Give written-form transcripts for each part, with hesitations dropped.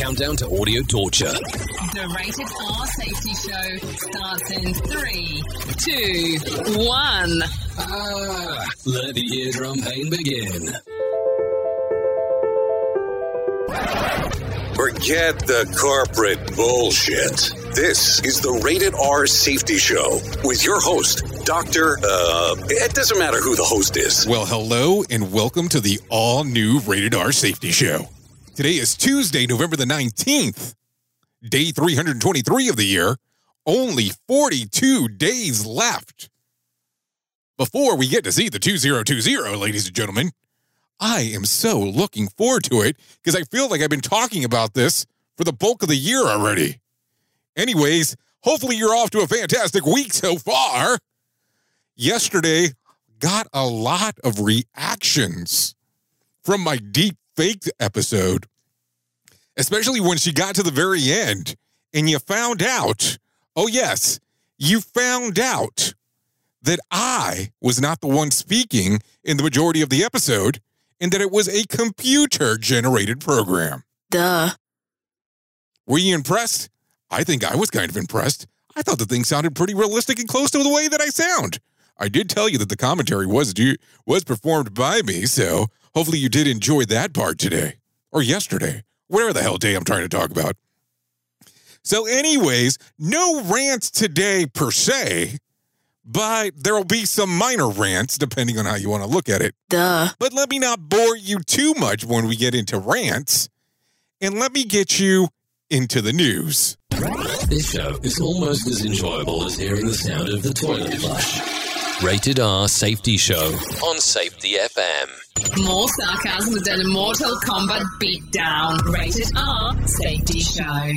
Countdown to audio torture. The Rated R Safety Show starts in 3, 2, 1. Let the eardrum pain begin. Forget the corporate bullshit. This is the Rated R Safety Show with your host, Dr. It doesn't matter who the host is. Well, hello and welcome to the all-new Rated R Safety Show. Today is Tuesday, November the 19th, day 323 of the year. Only 42 days left. Before we get to see the 2020, ladies and gentlemen, I am so looking forward to it because I feel like I've been talking about this for the bulk of the year already. Anyways, hopefully you're off to a fantastic week so far. Yesterday, got a lot of reactions from my deep faked episode, especially when she got to the very end and you found out, oh yes, you found out that I was not the one speaking in the majority of the episode and that it was a computer-generated program. Duh. Were you impressed? I think I was kind of impressed. I thought the thing sounded pretty realistic and close to the way that I sound. I did tell you that the commentary was performed by me, so hopefully you did enjoy that part today or yesterday, whatever the hell day I'm trying to talk about. So anyways, no rants today per se, but there will be some minor rants depending on how you want to look at it. Duh. But let me not bore you too much when we get into rants, and let me get you into the news. This show is almost as enjoyable as hearing the sound of the toilet flush. Rated R Safety Show on Safety FM. More sarcasm than a Mortal Kombat beatdown. Rated R Safety Show.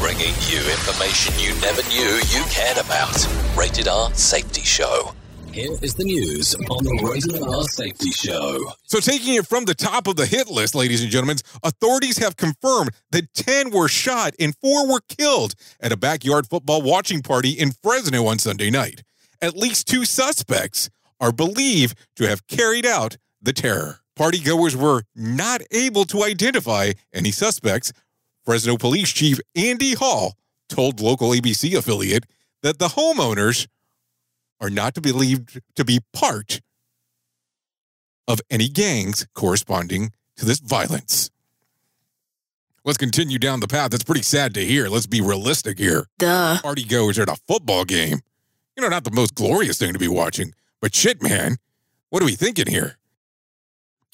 Bringing you information you never knew you cared about. Rated R Safety Show. Here is the news on the Rated R Safety Show. So taking it from the top of the hit list, ladies and gentlemen, authorities have confirmed that 10 were shot and 4 were killed at a backyard football watching party in Fresno on Sunday night. At least 2 suspects are believed to have carried out the terror. Partygoers were not able to identify any suspects. Fresno Police Chief Andy Hall told local ABC affiliate that the homeowners are not to be believed to be part of any gangs corresponding to this violence. Let's continue down the path. That's pretty sad to hear. Let's be realistic here. Duh. Partygoers at a football game. You know, not the most glorious thing to be watching, but shit, man, what are we thinking here?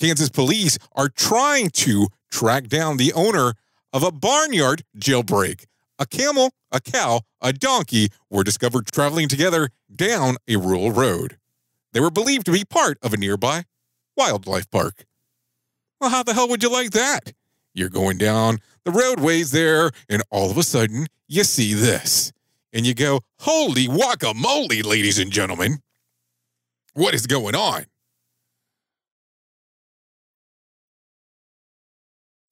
Kansas police are trying to track down the owner of a barnyard jailbreak. A camel, a cow, a donkey were discovered traveling together down a rural road. They were believed to be part of a nearby wildlife park. Well, how the hell would you like that? You're going down the roadways there, and all of a sudden, you see this. And you go, holy guacamole, ladies and gentlemen. What is going on?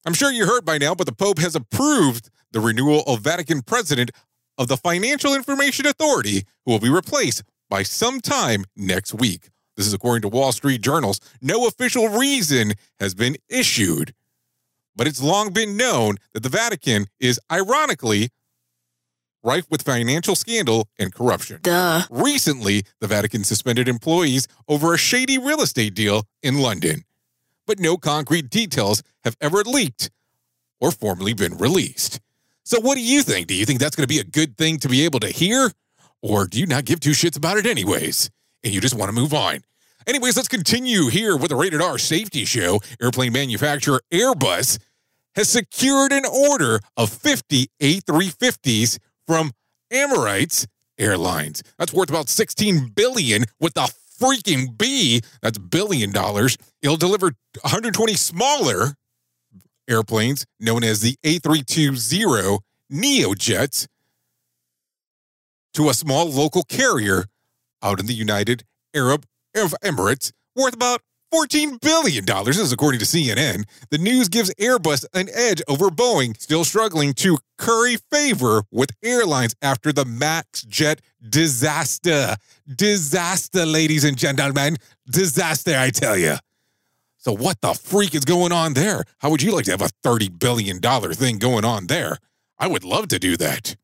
I'm sure you heard by now, but the Pope has approved the renewal of Vatican President of the Financial Information Authority, who will be replaced by sometime next week. This is according to Wall Street Journal's. No official reason has been issued, but it's long been known that the Vatican is ironically rife with financial scandal and corruption. Duh. Recently, the Vatican suspended employees over a shady real estate deal in London, but no concrete details have ever leaked or formally been released. So what do you think? Do you think that's going to be a good thing to be able to hear? Or do you not give 2 shits about it anyways, and you just want to move on? Anyways, let's continue here with the Rated R Safety Show. Airplane manufacturer Airbus has secured an order of 50 A350s from Amorites Airlines. That's worth about $16 billion with the freaking B. That's $1 billion. It'll deliver 120 smaller airplanes known as the A320 Neo jets to a small local carrier out in the United Arab Emirates worth about $14 billion, this is according to CNN. The news gives Airbus an edge over Boeing, still struggling to curry favor with airlines after the MAX jet disaster. Disaster, ladies and gentlemen. Disaster, I tell you. So what the freak is going on there? How would you like to have a $30 billion thing going on there? I would love to do that.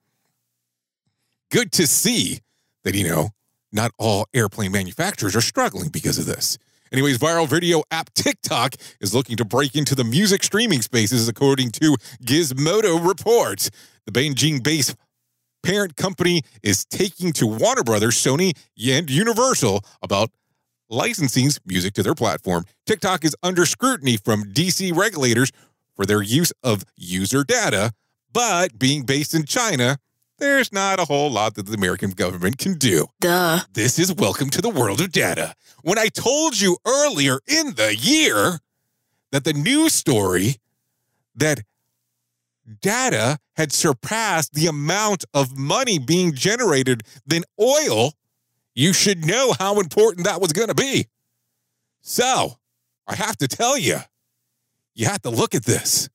Good to see that, you know, not all airplane manufacturers are struggling because of this. Anyways, viral video app TikTok is looking to break into the music streaming spaces, according to Gizmodo reports. The Beijing-based parent company is taking to Warner Brothers, Sony, and Universal about licensing music to their platform. TikTok is under scrutiny from DC regulators for their use of user data, but being based in China, there's not a whole lot that the American government can do. Duh. This is welcome to the world of data. When I told you earlier in the year that the news story that data had surpassed the amount of money being generated than oil, you should know how important that was going to be. So, I have to tell you, you have to look at this.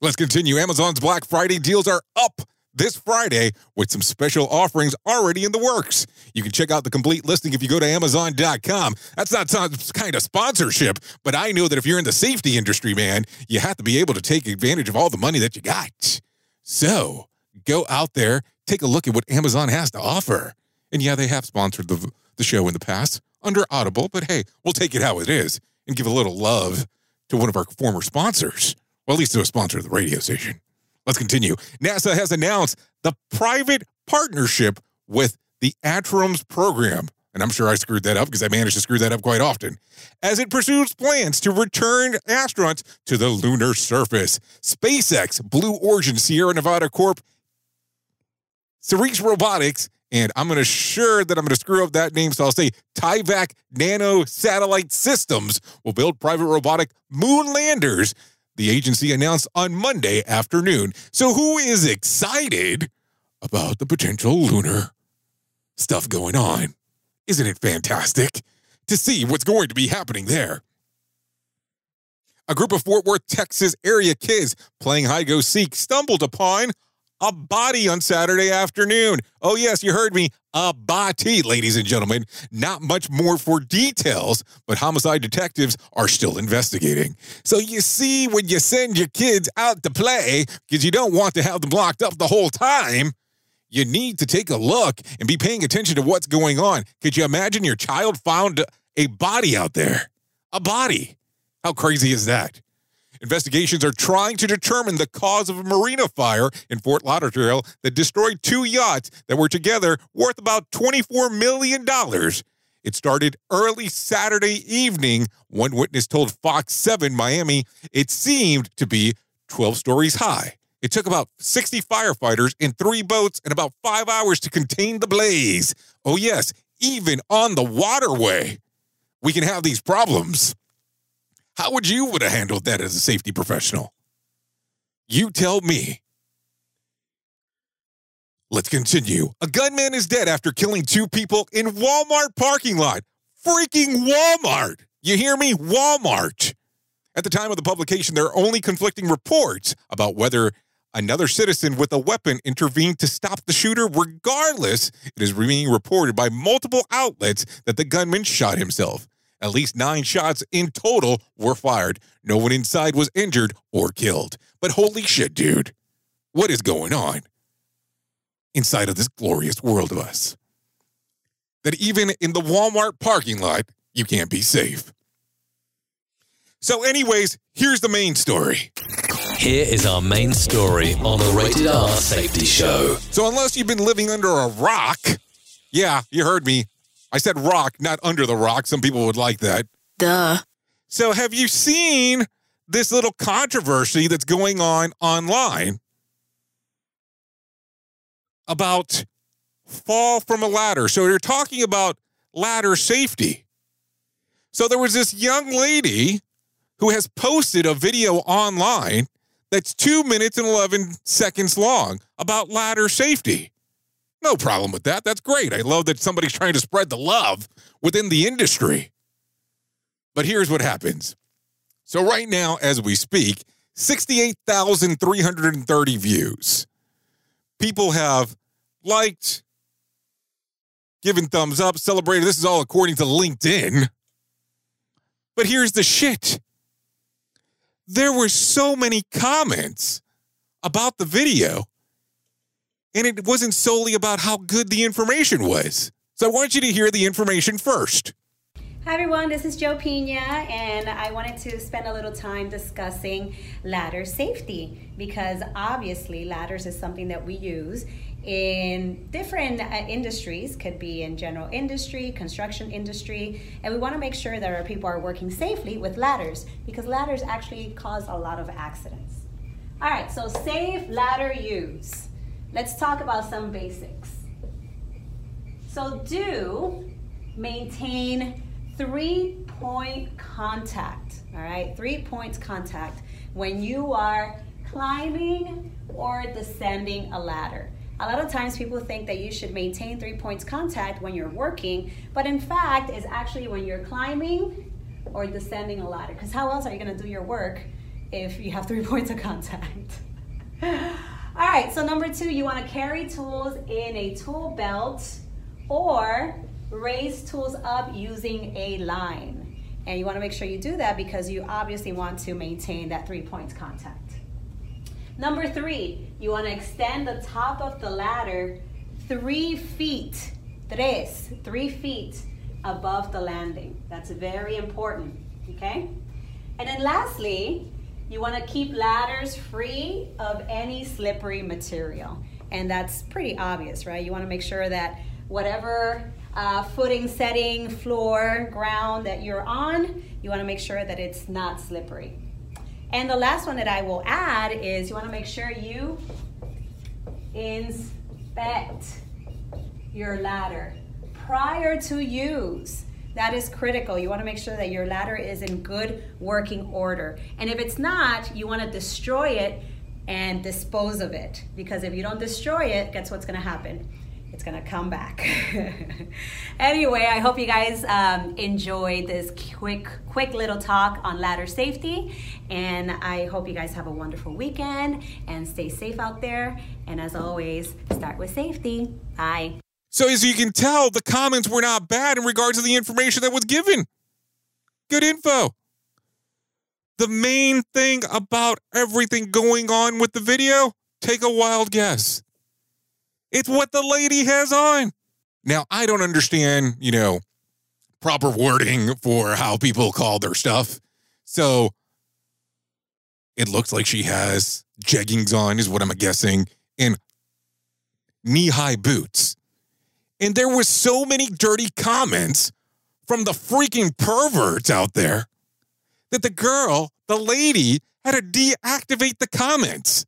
Let's continue. Amazon's Black Friday deals are up this Friday with some special offerings already in the works. You can check out the complete listing if you go to Amazon.com. That's not some kind of sponsorship, but I know that if you're in the safety industry, man, you have to be able to take advantage of all the money that you got. So go out there, take a look at what Amazon has to offer. And yeah, they have sponsored the show in the past under Audible, but hey, we'll take it how it is and give a little love to one of our former sponsors. Well, at least to a sponsor of the radio station. Let's continue. NASA has announced the private partnership with the Atriums program. And I'm sure I screwed that up because I managed to screw that up quite often. As it pursues plans to return astronauts to the lunar surface. SpaceX, Blue Origin, Sierra Nevada Corp, Ceres Robotics, and I'm going to screw up that name, so I'll say Tyvak Nano Satellite Systems will build private robotic moon landers, the agency announced on Monday afternoon. So who is excited about the potential lunar stuff going on? Isn't it fantastic to see what's going to be happening there? A group of Fort Worth, Texas area kids playing hide-go-seek stumbled upon a body on Saturday afternoon. Oh, yes, you heard me. A body, ladies and gentlemen. Not much more for details, but homicide detectives are still investigating. So you see, when you send your kids out to play, because you don't want to have them locked up the whole time, you need to take a look and be paying attention to what's going on. Could you imagine your child found a body out there? A body. How crazy is that? Investigations are trying to determine the cause of a marina fire in Fort Lauderdale that destroyed two yachts that were together worth about $24 million. It started early Saturday evening. One witness told Fox 7 Miami it seemed to be 12 stories high. It took about 60 firefighters in three boats and about 5 hours to contain the blaze. Oh yes, even on the waterway, we can have these problems. How would you have handled that as a safety professional? You tell me. Let's continue. A gunman is dead after killing two people in Walmart parking lot. Freaking Walmart. You hear me? Walmart. At the time of the publication, there are only conflicting reports about whether another citizen with a weapon intervened to stop the shooter. Regardless, it is being reported by multiple outlets that the gunman shot himself. At least 9 shots in total were fired. No one inside was injured or killed. But holy shit, dude. What is going on inside of this glorious world of us? That even in the Walmart parking lot, you can't be safe. So anyways, here's the main story. Here is our main story on the Rated R Safety Show. So unless you've been living under a rock, yeah, you heard me. I said rock, not under the rock. Some people would like that. Duh. So have you seen this little controversy that's going on online about fall from a ladder? So you're talking about ladder safety. So there was this young lady who has posted a video online that's 2 minutes and 11 seconds long about ladder safety. No problem with that. That's great. I love that somebody's trying to spread the love within the industry. But here's what happens. So right now, as we speak, 68,330 views. People have liked, given thumbs up, celebrated. This is all according to LinkedIn. But here's the shit. There were so many comments about the video, and it wasn't solely about how good the information was. So I want you to hear the information first. Hi everyone, this is Joe Pina, and I wanted to spend a little time discussing ladder safety, because obviously ladders is something that we use in different industries, could be in general industry, construction industry, and we want to make sure that our people are working safely with ladders, because ladders actually cause a lot of accidents. All right, so safe ladder use. Let's talk about some basics. So do maintain 3-point contact, all right? 3 points contact when you are climbing or descending a ladder. A lot of times people think that you should maintain 3 points contact when you're working, but in fact, it's actually when you're climbing or descending a ladder, because how else are you gonna do your work if you have 3 points of contact? All right, so number two, you wanna carry tools in a tool belt or raise tools up using a line. And you want to make sure you do that because you obviously want to maintain that 3 points contact. Number three, you want to extend the top of the ladder 3 feet, 3 feet above the landing. That's very important, okay? And then lastly, you want to keep ladders free of any slippery material. And that's pretty obvious, right? You want to make sure that whatever footing, setting, floor, ground that you're on, you want to make sure that it's not slippery. And the last one that I will add is you want to make sure you inspect your ladder prior to use. That is critical. You want to make sure that your ladder is in good working order. And if it's not, you want to destroy it and dispose of it, because if you don't destroy it, guess what's going to happen? It's gonna come back. Anyway, I hope you guys enjoyed this quick little talk on ladder safety, and I hope you guys have a wonderful weekend and stay safe out there. And as always, start with safety. Bye. So as you can tell, the comments were not bad in regards to the information that was given. Good info. The main thing about everything going on with the video, take a wild guess. It's what the lady has on. Now, I don't understand, proper wording for how people call their stuff. So it looks like she has jeggings on is what I'm guessing, and knee-high boots. And there was so many dirty comments from the freaking perverts out there that the lady, had to deactivate the comments.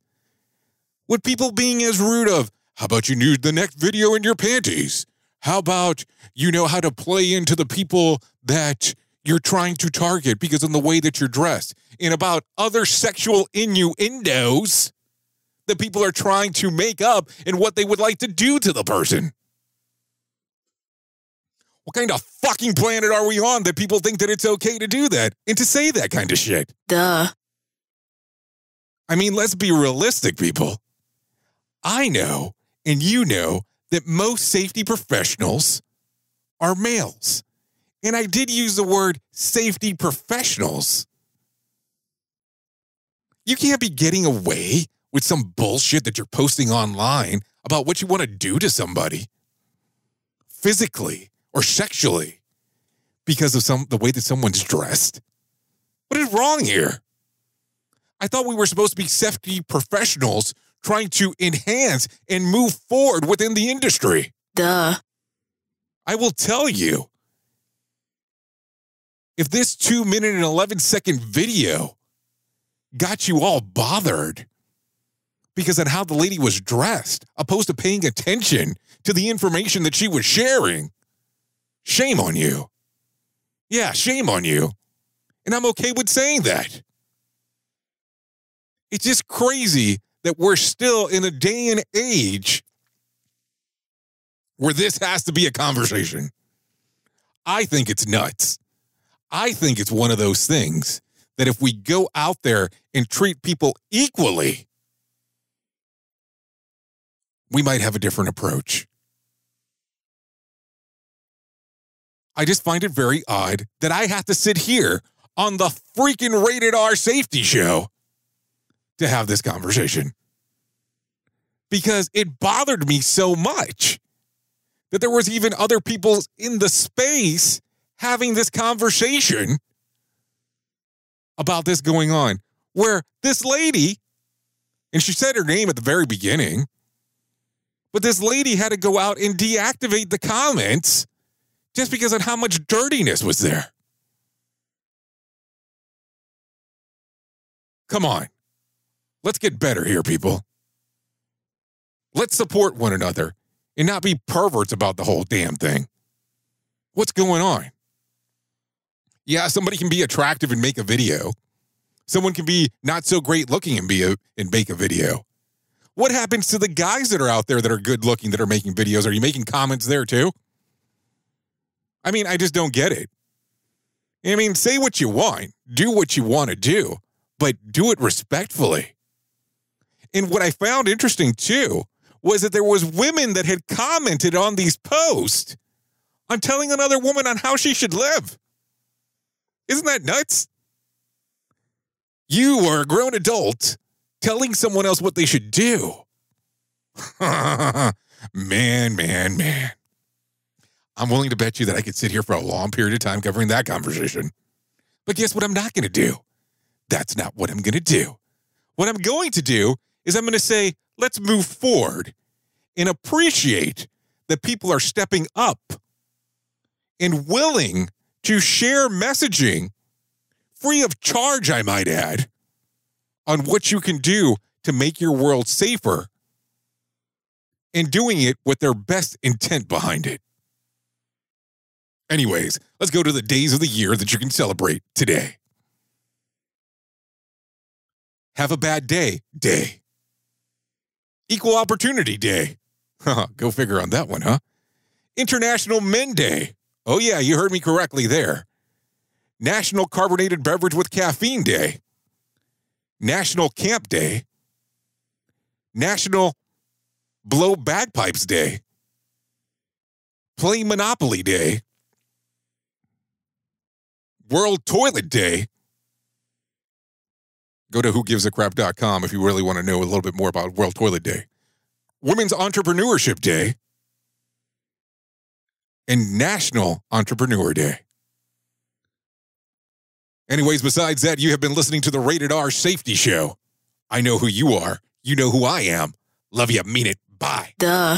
With people being as rude of, how about you nude the next video in your panties? How about you know how to play into the people that you're trying to target because of the way that you're dressed? And about other sexual innuendos that people are trying to make up and what they would like to do to the person. What kind of fucking planet are we on that people think that it's okay to do that and to say that kind of shit? Duh. I mean, let's be realistic, people. I know, and you know, that most safety professionals are males. And I did use the word safety professionals. You can't be getting away with some bullshit that you're posting online about what you want to do to somebody physically or sexually because of the way that someone's dressed. What is wrong here? I thought we were supposed to be safety professionals trying to enhance and move forward within the industry. Duh. I will tell you, if this 2 minute and 11 second video got you all bothered because of how the lady was dressed, opposed to paying attention to the information that she was sharing, shame on you. Yeah, shame on you. And I'm okay with saying that. It's just crazy that we're still in a day and age where this has to be a conversation. I think it's nuts. I think it's one of those things that if we go out there and treat people equally, we might have a different approach. I just find it very odd that I have to sit here on the freaking Rated R Safety Show to have this conversation, because it bothered me so much that there was even other people in the space having this conversation about this going on, where this lady, and she said her name at the very beginning, but this lady had to go out and deactivate the comments just because of how much dirtiness was there. Come on. Let's get better here, people. Let's support one another and not be perverts about the whole damn thing. What's going on? Yeah, somebody can be attractive and make a video. Someone can be not so great looking and make a video. What happens to the guys that are out there that are good looking, that are making videos? Are you making comments there too? I mean, I just don't get it. I mean, say what you want. Do what you want to do. But do it respectfully. And what I found interesting too was that there was women that had commented on these posts on telling another woman on how she should live. Isn't that nuts? You are a grown adult telling someone else what they should do. Man. I'm willing to bet you that I could sit here for a long period of time covering that conversation. But guess what I'm not going to do? That's not what I'm going to do. What I'm going to do is I'm going to say, let's move forward and appreciate that people are stepping up and willing to share messaging free of charge, I might add, on what you can do to make your world safer, and doing it with their best intent behind it. Anyways, let's go to the days of the year that you can celebrate today. Have a bad day. Equal Opportunity Day. Go figure on that one, huh? International Men Day. Oh yeah, you heard me correctly there. National Carbonated Beverage with Caffeine Day. National Camp Day. National Blow Bagpipes Day. Play Monopoly Day. World Toilet Day. Go to whogivesacrap.com if you really want to know a little bit more about World Toilet Day. Women's Entrepreneurship Day. And National Entrepreneur Day. Anyways, besides that, you have been listening to the Rated R Safety Show. I know who you are. You know who I am. Love you. Mean it. Bye. Duh.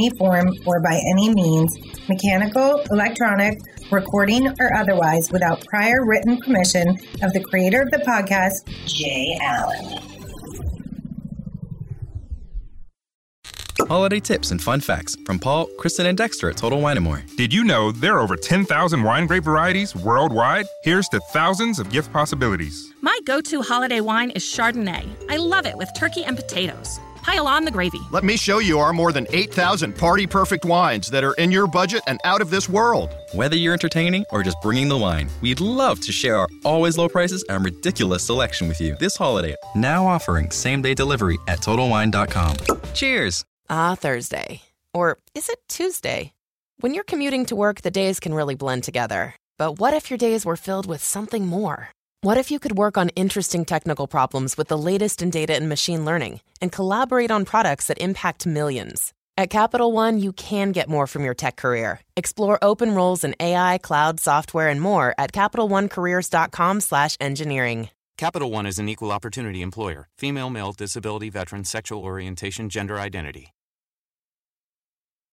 form or by any means, mechanical, electronic, recording, or otherwise, without prior written permission of the creator of the podcast, Jay Allen. Holiday tips and fun facts from Paul, Kristen, and Dexter at Total Wine & More. Did you know there are over 10,000 wine grape varieties worldwide? Here's to thousands of gift possibilities. My go-to holiday wine is Chardonnay. I love it with turkey and potatoes. Pile on the gravy. Let me show you our more than 8,000 party-perfect wines that are in your budget and out of this world. Whether you're entertaining or just bringing the wine, we'd love to share our always low prices and ridiculous selection with you this holiday. Now offering same-day delivery at TotalWine.com. Cheers. Thursday. Or is it Tuesday? When you're commuting to work, the days can really blend together. But what if your days were filled with something more? What if you could work on interesting technical problems with the latest in data and machine learning and collaborate on products that impact millions? At Capital One, you can get more from your tech career. Explore open roles in AI, cloud, software, and more at CapitalOneCareers.com/engineering. Capital One is an equal opportunity employer. Female, male, disability, veteran, sexual orientation, gender identity.